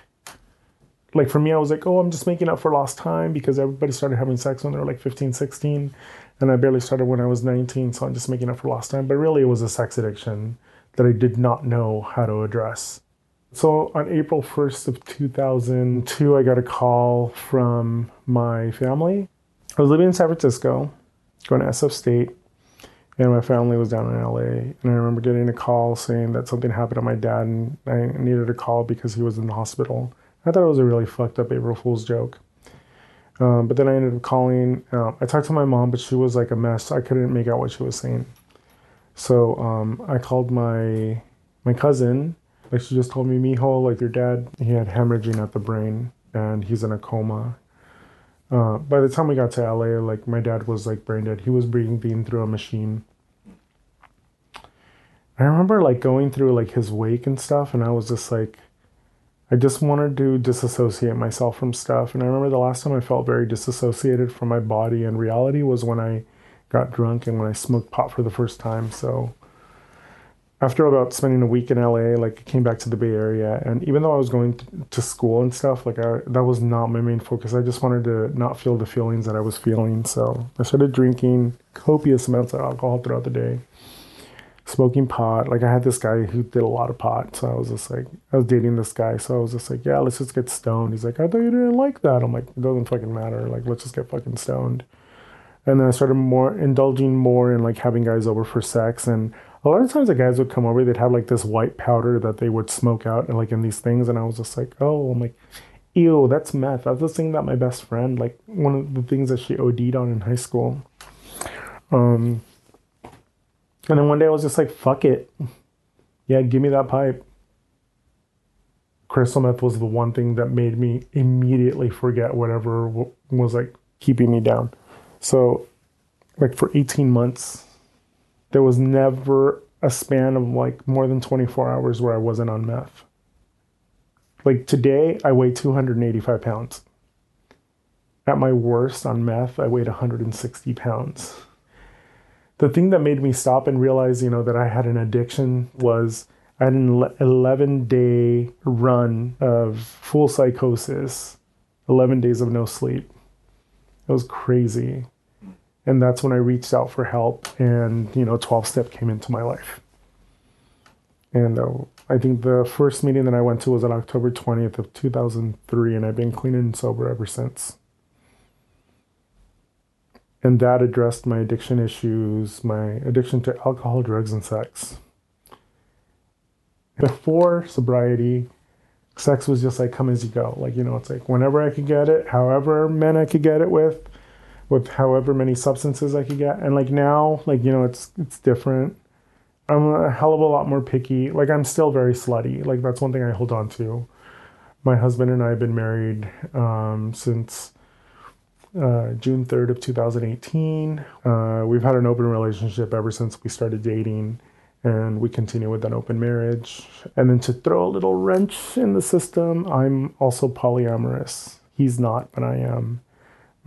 Like for me, I was like, oh, I'm just making up for lost time, because everybody started having sex when they were like 15, 16. And I barely started when I was 19, so I'm just making up for lost time. But really, it was a sex addiction that I did not know how to address. So on April 1st of 2002, I got a call from my family. I was living in San Francisco, going to SF State, and my family was down in LA. And I remember getting a call saying that something happened to my dad, and I needed a call because he was in the hospital. I thought it was a really fucked up April Fool's joke. But then I ended up calling. I talked to my mom, but she was like a mess. I couldn't make out what she was saying. So I called my cousin. Like she just told me, mijo, like your dad, he had hemorrhaging at the brain and he's in a coma. By the time we got to LA, like my dad was like brain dead. He was breathing through a machine. I remember like going through like his wake and stuff, and I was just like, I just wanted to disassociate myself from stuff. And I remember the last time I felt very disassociated from my body and reality was when I got drunk and when I smoked pot for the first time. So after about spending a week in LA, like I came back to the Bay Area. And even though I was going to school and stuff, like that was not my main focus. I just wanted to not feel the feelings that I was feeling. So I started drinking copious amounts of alcohol throughout the day. Smoking pot, like I had this guy who did a lot of pot, so I was just like, I was dating this guy, so I was just like, yeah, let's just get stoned. He's like, I thought you didn't like that. I'm like, it doesn't fucking matter, like let's just get fucking stoned. And then I started indulging more in like having guys over for sex, and a lot of times the guys would come over, they'd have like this white powder that they would smoke out and like in these things, and I was just like, oh, I'm like, ew, that's meth. That's the thing that my best friend, like one of the things that she OD'd on in high school. And then one day I was just like, fuck it. Yeah, give me that pipe. Crystal meth was the one thing that made me immediately forget whatever was like keeping me down. So like for 18 months, there was never a span of like more than 24 hours where I wasn't on meth. Like today, I weigh 285 pounds. At my worst on meth, I weighed 160 pounds. The thing that made me stop and realize, you know, that I had an addiction was I had an 11-day run of full psychosis, 11 days of no sleep. It was crazy. And that's when I reached out for help, and, you know, 12-step came into my life. And I think the first meeting that I went to was on October 20th of 2003, and I've been clean and sober ever since. And that addressed my addiction issues, my addiction to alcohol, drugs, and sex. Before sobriety, sex was just like come as you go. Like, you know, it's like whenever I could get it, however men I could get it with however many substances I could get. And like now, like, you know, it's different. I'm a hell of a lot more picky. Like, I'm still very slutty. Like, that's one thing I hold on to. My husband and I have been married since June 3rd of 2018. We've had an open relationship ever since we started dating, and we continue with an open marriage. And then to throw a little wrench in the system, I'm also polyamorous. He's not, but I am.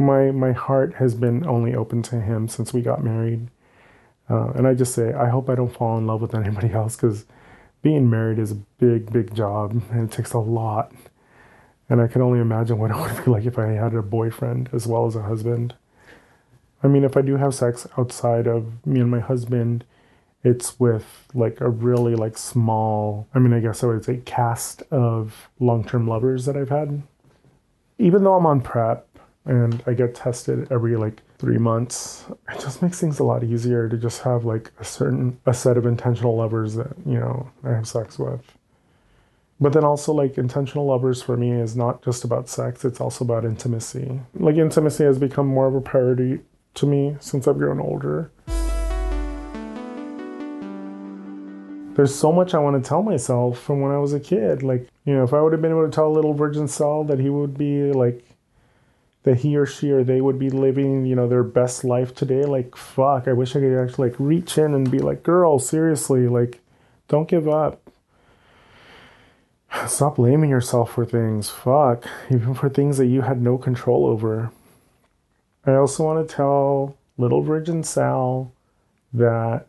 My heart has been only open to him since we got married. And I just say, I hope I don't fall in love with anybody else, because being married is a big, big job, and it takes a lot. And I can only imagine what it would be like if I had a boyfriend as well as a husband. I mean, if I do have sex outside of me and my husband, it's with like a really like small, I mean, I guess I would say cast of long-term lovers that I've had. Even though I'm on PrEP, and I get tested every like 3 months, it just makes things a lot easier to just have like a set of intentional lovers that, you know, I have sex with. But then also like intentional lovers for me is not just about sex, it's also about intimacy. Like intimacy has become more of a priority to me since I've grown older. There's so much I want to tell myself from when I was a kid. Like, you know, if I would have been able to tell a little virgin cell that he would be like, that he or she or they would be living, you know, their best life today, like, fuck, I wish I could actually, like, reach in and be like, girl, seriously, like, don't give up. Stop blaming yourself for things, fuck, even for things that you had no control over. I also want to tell little virgin Sal that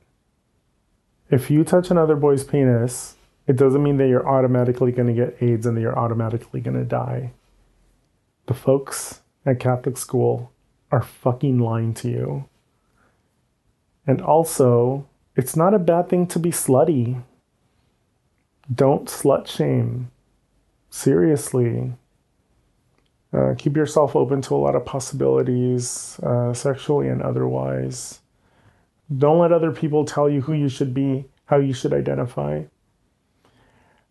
if you touch another boy's penis, it doesn't mean that you're automatically going to get AIDS and that you're automatically going to die. The folks at Catholic school are fucking lying to you. And also, it's not a bad thing to be slutty. Don't slut shame. Seriously. Keep yourself open to a lot of possibilities, sexually and otherwise. Don't let other people tell you who you should be, how you should identify.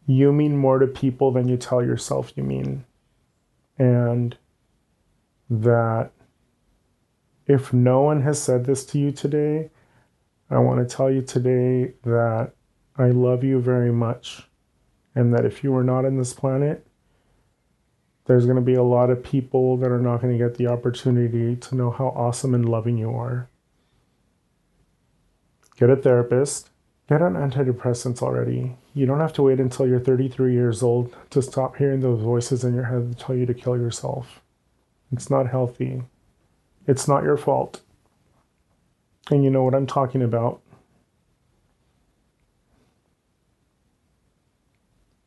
You mean more to people than you tell yourself you mean. And that if no one has said this to you today, I want to tell you today that I love you very much. And that if you are not on this planet, there's going to be a lot of people that are not going to get the opportunity to know how awesome and loving you are. Get a therapist. Get on antidepressants already. You don't have to wait until you're 33 years old to stop hearing those voices in your head that tell you to kill yourself. It's not healthy. It's not your fault. And you know what I'm talking about.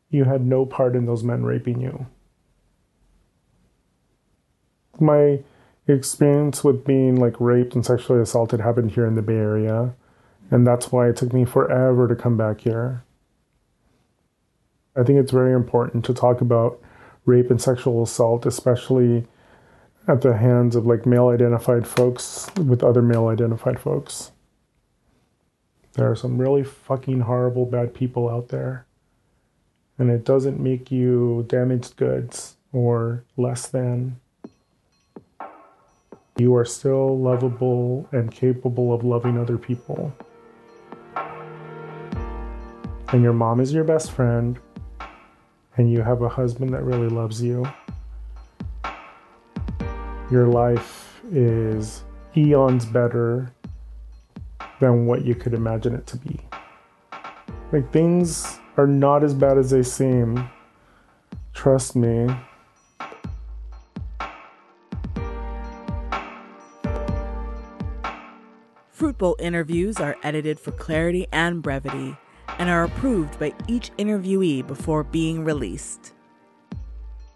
You had no part in those men raping you. My experience with being like raped and sexually assaulted happened here in the Bay Area. And that's why it took me forever to come back here. I think it's very important to talk about rape and sexual assault, especially at the hands of like male-identified folks with other male-identified folks. There are some really fucking horrible bad people out there. And it doesn't make you damaged goods or less than. You are still lovable and capable of loving other people. And your mom is your best friend, and you have a husband that really loves you. Your life is eons better than what you could imagine it to be. Like, things are not as bad as they seem. Trust me. Fruit Bowl interviews are edited for clarity and brevity. and are approved by each interviewee before being released.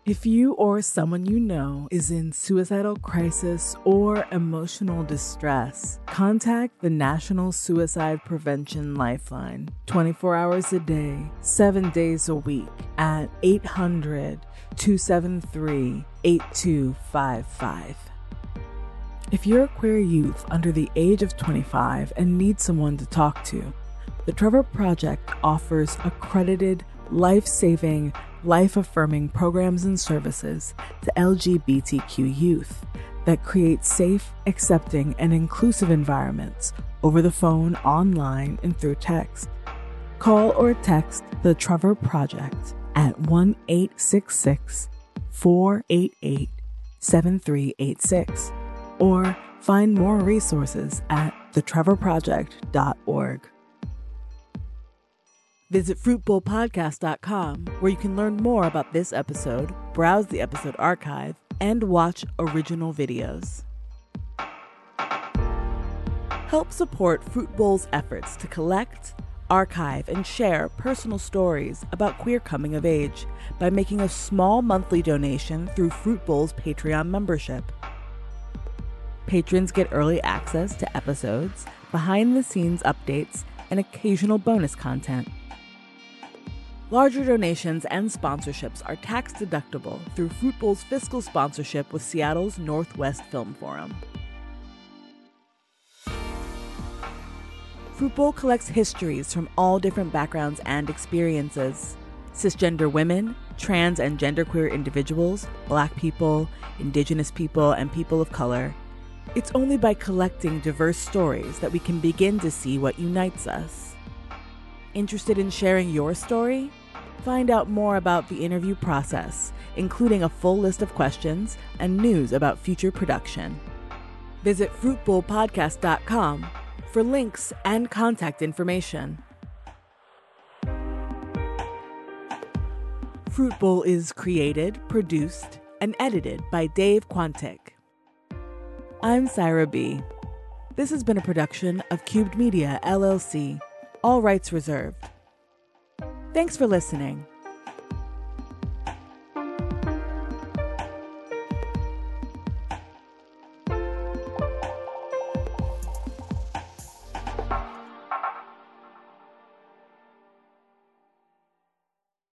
If you or someone you know is in suicidal crisis or emotional distress, contact the National Suicide Prevention Lifeline 24 hours a day, 7 days a week at 800-273-8255. If you're a queer youth under the age of 25 and need someone to talk to, The Trevor Project offers accredited, life-saving, life-affirming programs and services to LGBTQ youth that create safe, accepting, and inclusive environments over the phone, online, and through text. Call or text The Trevor Project at 1-866-488-7386 or find more resources at thetrevorproject.org. Visit fruitbowlpodcast.com, where you can learn more about this episode, browse the episode archive, and watch original videos. Help support Fruit Bowl's efforts to collect, archive, and share personal stories about queer coming of age by making a small monthly donation through Fruit Bowl's Patreon membership. Patrons get early access to episodes, behind-the-scenes updates, and occasional bonus content. Larger donations and sponsorships are tax-deductible through Fruit Bowl's fiscal sponsorship with Seattle's Northwest Film Forum. Fruit Bowl collects histories from all different backgrounds and experiences. Cisgender women, trans and genderqueer individuals, Black people, Indigenous people, and people of color. It's only by collecting diverse stories that we can begin to see what unites us. Interested in sharing your story? Find out more about the interview process, including a full list of questions and news about future production. Visit fruitbowlpodcast.com for links and contact information. Fruit Bowl is created, produced, and edited by Dave Quantick. I'm Syra B. This has been a production of Cubed Media, LLC. All rights reserved. Thanks for listening.